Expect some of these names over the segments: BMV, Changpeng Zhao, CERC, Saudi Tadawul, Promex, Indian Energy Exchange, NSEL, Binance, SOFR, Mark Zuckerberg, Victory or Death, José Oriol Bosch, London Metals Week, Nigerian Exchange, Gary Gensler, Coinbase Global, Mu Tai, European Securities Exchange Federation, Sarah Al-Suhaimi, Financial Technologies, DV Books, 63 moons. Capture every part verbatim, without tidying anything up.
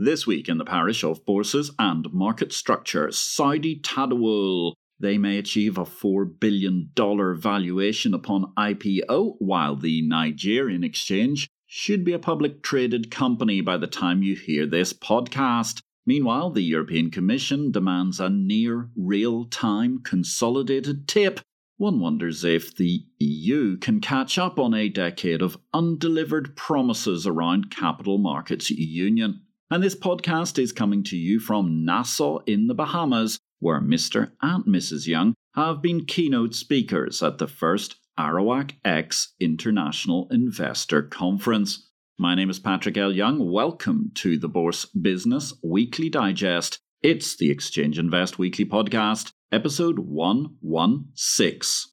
This week in the parish of Bourses and Market Structure, Saudi Tadawul. They may achieve a four billion dollars valuation upon I P O, while the Nigerian Exchange should be a public traded company by the time you hear this podcast. Meanwhile, the European Commission demands a near real-time consolidated tip. One wonders if the E U can catch up on a decade of undelivered promises around capital markets union. And this podcast is coming to you from Nassau in the Bahamas, where Mister and Missus Young have been keynote speakers at the first ArawakX International Investor Conference. My name is Patrick L. Young. Welcome to the Bourse Business Weekly Digest. It's the Exchange Invest Weekly Podcast. Episode one sixteen.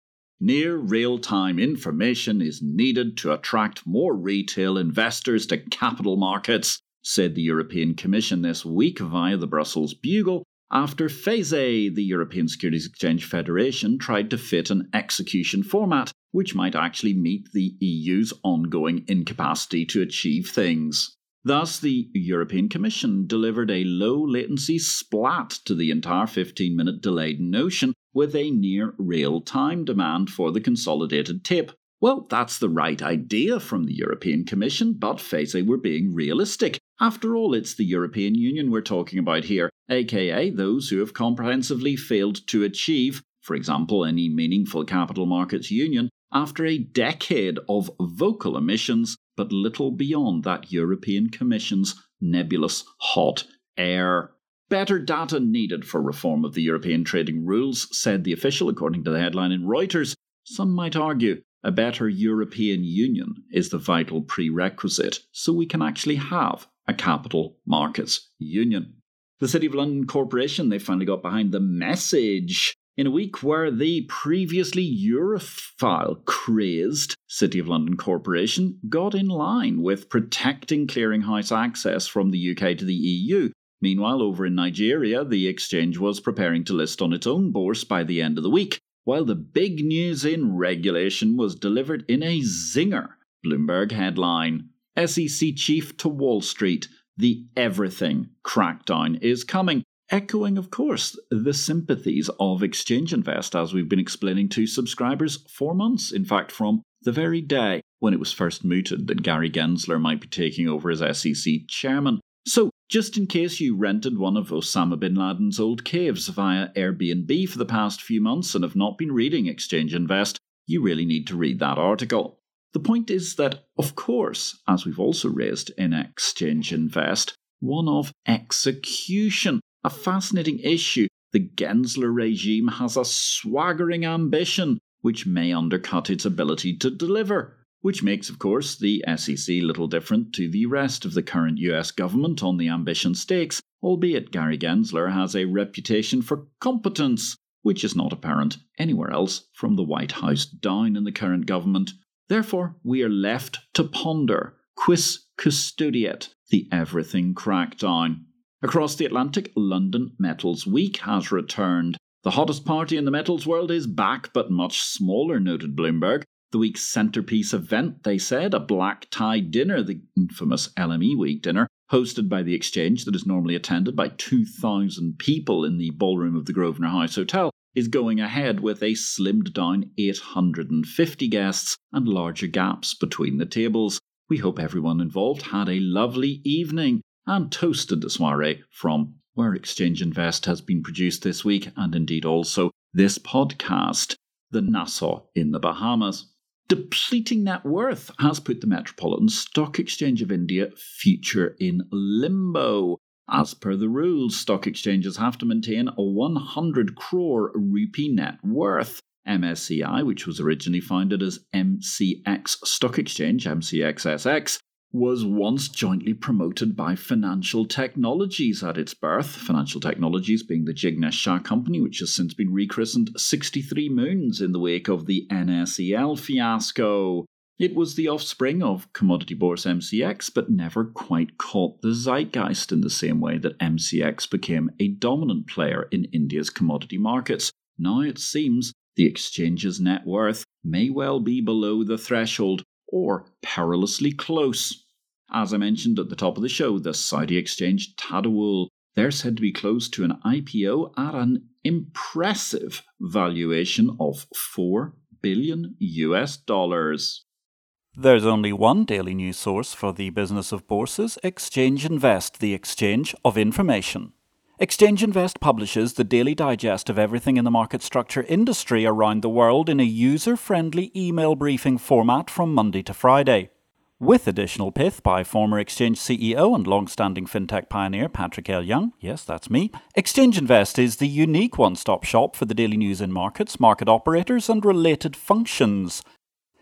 Near real-time information is needed to attract more retail investors to capital markets, said the European Commission this week via the Brussels Bugle, after FESE, the European Securities Exchange Federation, tried to fit an execution format which might actually meet the E U's ongoing incapacity to achieve things. Thus, the European Commission delivered a low-latency splat to the entire fifteen-minute delayed notion with a near real-time demand for the consolidated tip. Well, that's the right idea from the European Commission, but FESE were being realistic. After all, it's the European Union we're talking about here, aka those who have comprehensively failed to achieve, for example, any meaningful capital markets union, after a decade of vocal emissions, but little beyond that European Commission's nebulous hot air. Better data needed for reform of the European trading rules, said the official, according to the headline in Reuters. Some might argue a better European Union is the vital prerequisite so we can actually have a capital markets union. The City of London Corporation, they finally got behind the message. In a week where the previously Europhile-crazed City of London Corporation got in line with protecting clearinghouse access from the U K to the E U. Meanwhile, over in Nigeria, the exchange was preparing to list on its own bourse by the end of the week, while the big news in regulation was delivered in a zinger. Bloomberg headline, S E C chief to Wall Street, the everything crackdown is coming, echoing, of course, the sympathies of Exchange Invest, as we've been explaining to subscribers for months, in fact, from the very day when it was first mooted that Gary Gensler might be taking over as S E C chairman. So, just in case you rented one of Osama bin Laden's old caves via Airbnb for the past few months and have not been reading Exchange Invest, you really need to read that article. The point is that, of course, as we've also raised in Exchange Invest, one of execution, a fascinating issue. The Gensler regime has a swaggering ambition which may undercut its ability to deliver. Which makes, of course, the S E C little different to the rest of the current U S government on the ambition stakes, albeit Gary Gensler has a reputation for competence, which is not apparent anywhere else from the White House down in the current government. Therefore, we are left to ponder, quis custodiet, the everything crackdown. Across the Atlantic, London Metals Week has returned. The hottest party in the metals world is back, but much smaller, noted Bloomberg. The week's centrepiece event, they said, a black tie dinner, the infamous L M E Week dinner, hosted by the exchange that is normally attended by two thousand people in the ballroom of the Grosvenor House Hotel, is going ahead with a slimmed-down eight hundred fifty guests and larger gaps between the tables. We hope everyone involved had a lovely evening and toasted the soirée from where Exchange Invest has been produced this week and indeed also this podcast, the Nassau in the Bahamas. Depleting net worth has put the Metropolitan Stock Exchange of India future in limbo. As per the rules, stock exchanges have to maintain a one hundred crore rupee net worth. M S C I, which was originally founded as M C X Stock Exchange, M C X S X, was once jointly promoted by Financial Technologies at its birth, Financial Technologies being the Jignesh Shah company, which has since been rechristened sixty-three moons in the wake of the N S E L fiasco. It was the offspring of commodity bourse M C X, but never quite caught the zeitgeist in the same way that M C X became a dominant player in India's commodity markets. Now it seems the exchange's net worth may well be below the threshold, or perilously close. As I mentioned at the top of the show, the Saudi exchange Tadawul, they're said to be close to an I P O at an impressive valuation of four billion US dollars. There's only one daily news source for the business of bourses, Exchange Invest, the exchange of information. Exchange Invest publishes the daily digest of everything in the market structure industry around the world in a user-friendly email briefing format from Monday to Friday. With additional pith by former Exchange C E O and long-standing fintech pioneer Patrick L. Young, yes, that's me, Exchange Invest is the unique one-stop shop for the daily news in markets, market operators and related functions.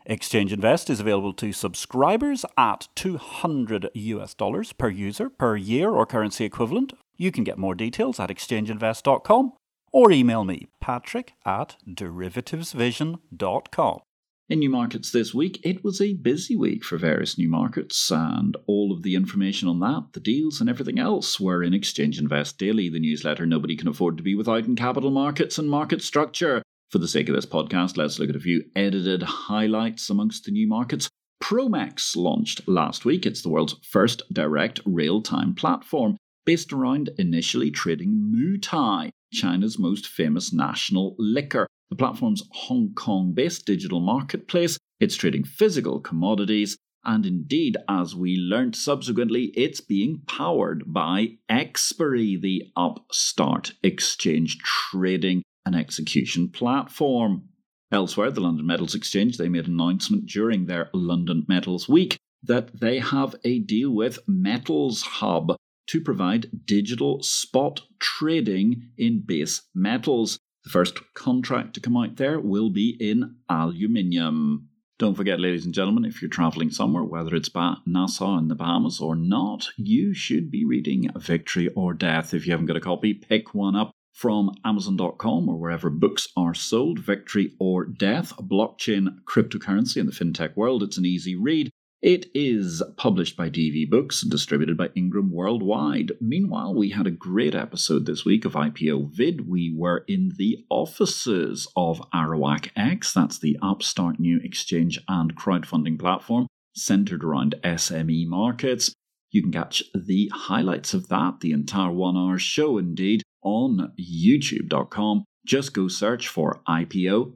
Exchange Invest is available to subscribers at two hundred US dollars per user per year or currency equivalent. You can get more details at exchange invest dot com or email me, Patrick at derivatives vision dot com. In new markets this week, it was a busy week for various new markets, and all of the information on that, the deals and everything else were in Exchange Invest Daily, the newsletter nobody can afford to be without in capital markets and market structure. For the sake of this podcast, let's look at a few edited highlights amongst the new markets. Promex launched last week. It's the world's first direct real-time platform, based around initially trading Mu Tai, China's most famous national liquor. The platform's Hong Kong-based digital marketplace, it's trading physical commodities, and indeed, as we learnt subsequently, it's being powered by Expiry, the upstart exchange trading and execution platform. Elsewhere, the London Metals Exchange, they made an announcement during their London Metals Week that they have a deal with Metals Hub to provide digital spot trading in base metals. The first contract to come out there will be in aluminium. Don't forget, ladies and gentlemen, if you're travelling somewhere, whether it's Nassau in the Bahamas or not, you should be reading Victory or Death. If you haven't got a copy, pick one up from amazon dot com or wherever books are sold. Victory or Death, blockchain, cryptocurrency in the fintech world. It's an easy read. It is published by D V Books and distributed by Ingram worldwide. Meanwhile, we had a great episode this week of I P O Vid. We were in the offices of ArawakX. That's the upstart new exchange and crowdfunding platform centered around S M E markets. You can catch the highlights of that, the entire one-hour show indeed, on youtube dot com. Just go search for I P O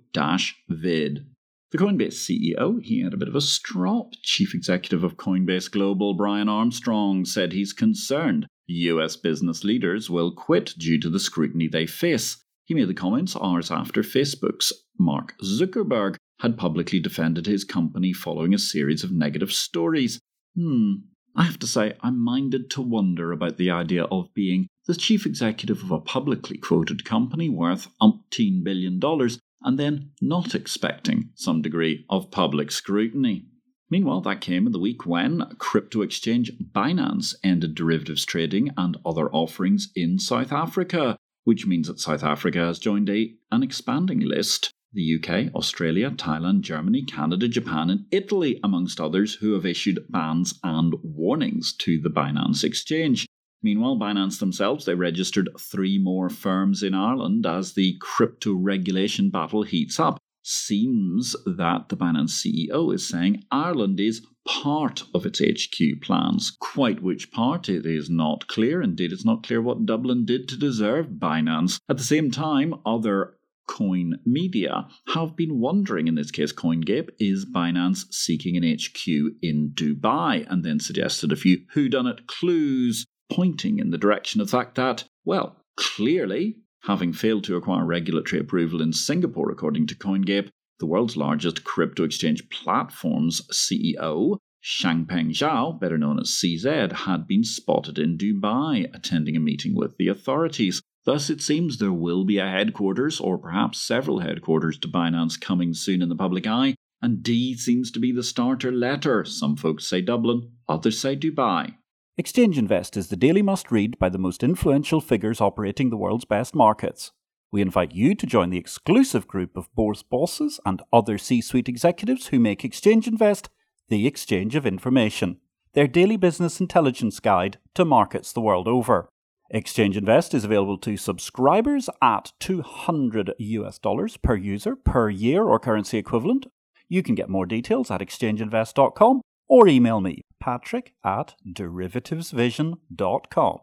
Vid. The Coinbase C E O, he had a bit of a strop. Chief Executive of Coinbase Global, Brian Armstrong, said he's concerned U S business leaders will quit due to the scrutiny they face. He made the comments hours after Facebook's Mark Zuckerberg had publicly defended his company following a series of negative stories. Hmm, I have to say, I'm minded to wonder about the idea of being the chief executive of a publicly quoted company worth umpteen billion dollars, and then not expecting some degree of public scrutiny. Meanwhile, that came in the week when crypto exchange Binance ended derivatives trading and other offerings in South Africa, which means that South Africa has joined a, an expanding list. The U K, Australia, Thailand, Germany, Canada, Japan and Italy, amongst others, who have issued bans and warnings to the Binance exchange. Meanwhile, Binance themselves, they registered three more firms in Ireland as the crypto regulation battle heats up. Seems that the Binance C E O is saying Ireland is part of its H Q plans. Quite which part, it is not clear. Indeed, it's not clear what Dublin did to deserve Binance. At the same time, other coin media have been wondering, in this case CoinGape, is Binance seeking an H Q in Dubai? And then suggested a few whodunit clues, pointing in the direction of the fact that, well, clearly, having failed to acquire regulatory approval in Singapore, according to CoinGape, the world's largest crypto exchange platform's C E O, Changpeng Zhao, better known as C Z, had been spotted in Dubai attending a meeting with the authorities. Thus, it seems there will be a headquarters, or perhaps several headquarters, to Binance coming soon in the public eye, and D seems to be the starter letter. Some folks say Dublin, others say Dubai. Exchange Invest is the daily must-read by the most influential figures operating the world's best markets. We invite you to join the exclusive group of bourse bosses and other C-suite executives who make Exchange Invest the exchange of information, their daily business intelligence guide to markets the world over. Exchange Invest is available to subscribers at two hundred US dollars per user per year or currency equivalent. You can get more details at exchange invest dot com or email me, Patrick at derivatives vision dot com.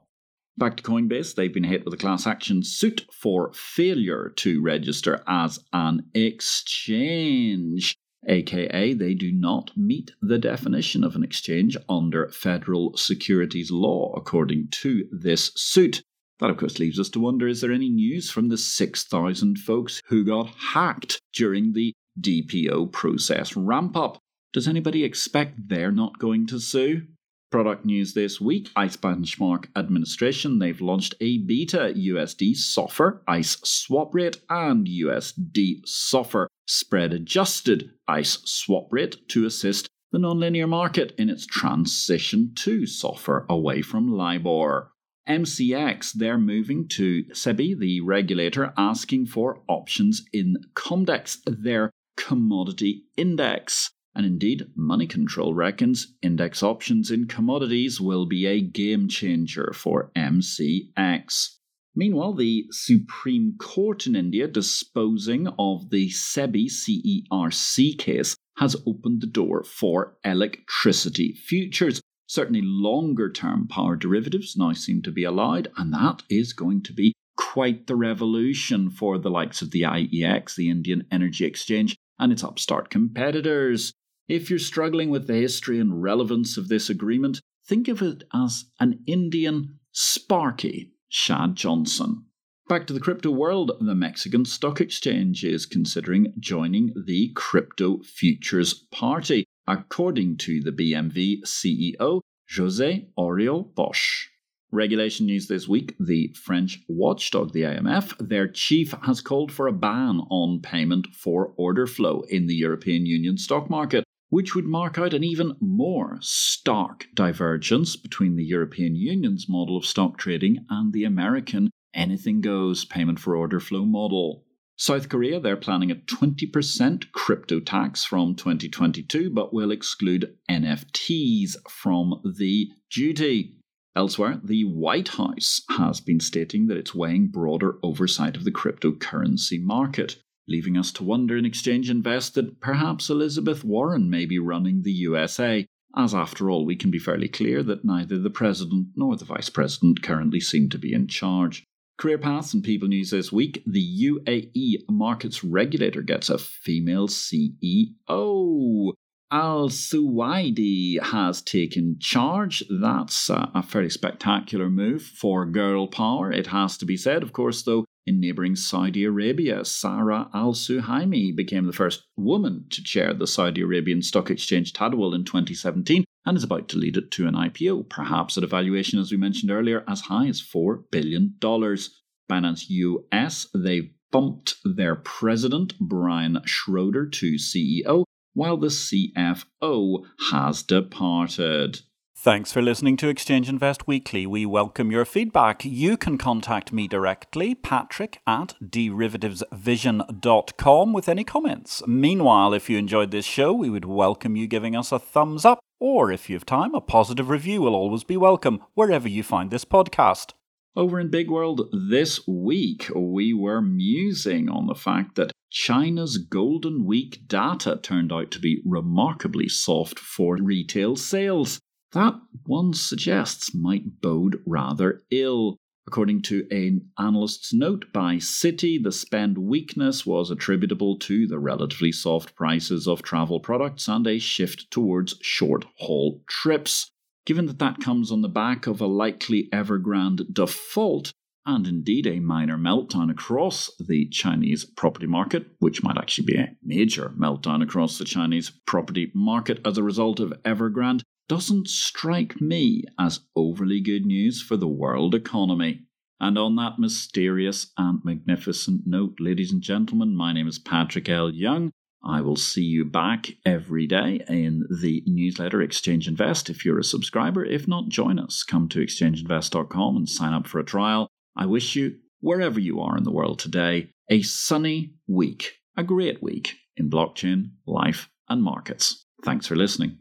Back to Coinbase, they've been hit with a class action suit for failure to register as an exchange, aka they do not meet the definition of an exchange under federal securities law, according to this suit. That, of course, leaves us to wonder, is there any news from the six thousand folks who got hacked during the D P O process ramp-up? Does anybody expect they're not going to sue? Product news this week, ICE Benchmark Administration, they've launched a beta U S D SOFR, ICE swap rate, and U S D SOFR, spread adjusted ICE swap rate, to assist the nonlinear market in its transition to SOFR away from LIBOR. M C X, they're moving to SEBI, the regulator, asking for options in COMDEX, their commodity index. And indeed, Money Control reckons index options in commodities will be a game changer for M C X. Meanwhile, the Supreme Court in India, disposing of the SEBI C E R C case, has opened the door for electricity futures. Certainly longer-term power derivatives now seem to be allowed, and that is going to be quite the revolution for the likes of the I E X, the Indian Energy Exchange, and its upstart competitors. If you're struggling with the history and relevance of this agreement, think of it as an Indian Sparky Shad Johnson. Back to the crypto world, the Mexican Stock Exchange is considering joining the crypto futures party, according to the B M V C E O, José Oriol Bosch. Regulation news this week, the French watchdog, the I M F, their chief has called for a ban on payment for order flow in the European Union stock market, which would mark out an even more stark divergence between the European Union's model of stock trading and the American anything-goes payment for order flow model. South Korea, they're planning a twenty percent crypto tax from twenty twenty-two, but will exclude N F Ts from the duty. Elsewhere, the White House has been stating that it's weighing broader oversight of the cryptocurrency market, leaving us to wonder in Exchange Invest that perhaps Elizabeth Warren may be running the U S A, as after all we can be fairly clear that neither the President nor the Vice President currently seem to be in charge. Career paths and people news this week, the U A E markets regulator gets a female C E O. Al Suwaidi has taken charge. That's a fairly spectacular move for girl power, it has to be said. Of course, though, in neighbouring Saudi Arabia, Sarah Al-Suhaimi became the first woman to chair the Saudi Arabian Stock Exchange Tadawul in twenty seventeen and is about to lead it to an I P O, perhaps at a valuation, as we mentioned earlier, as high as four billion dollars. Binance U S, they've bumped their president, Brian Schroeder, to C E O, while the C F O has departed. Thanks for listening to Exchange Invest Weekly. We welcome your feedback. You can contact me directly, Patrick at derivatives vision dot com, with any comments. Meanwhile, if you enjoyed this show, we would welcome you giving us a thumbs up, or if you have time, a positive review will always be welcome wherever you find this podcast. Over in Big World this week, we were musing on the fact that China's Golden Week data turned out to be remarkably soft for retail sales. That, one suggests, might bode rather ill. According to an analyst's note by Citi, the spend weakness was attributable to the relatively soft prices of travel products and a shift towards short-haul trips. Given that that comes on the back of a likely Evergrande default, and indeed a minor meltdown across the Chinese property market, which might actually be a major meltdown across the Chinese property market as a result of Evergrande, doesn't strike me as overly good news for the world economy. And on that mysterious and magnificent note, ladies and gentlemen, my name is Patrick L. Young. I will see you back every day in the newsletter Exchange Invest if you're a subscriber. If not, join us. Come to exchange invest dot com and sign up for a trial. I wish you, wherever you are in the world today, a sunny week, a great week in blockchain, life, and markets. Thanks for listening.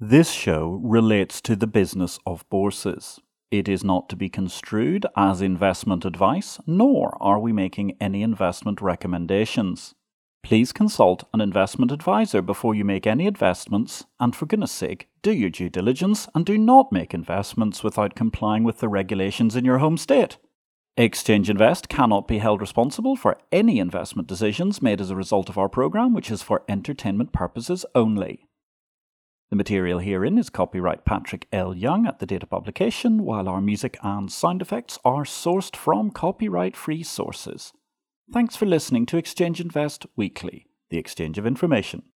This show relates to the business of bourses. It is not to be construed as investment advice, nor are we making any investment recommendations. Please consult an investment advisor before you make any investments, and for goodness sake, do your due diligence and do not make investments without complying with the regulations in your home state. Exchange Invest cannot be held responsible for any investment decisions made as a result of our program, which is for entertainment purposes only. The material herein is copyright Patrick L. Young at the date of publication, while our music and sound effects are sourced from copyright-free sources. Thanks for listening to Exchange Invest Weekly, the exchange of information.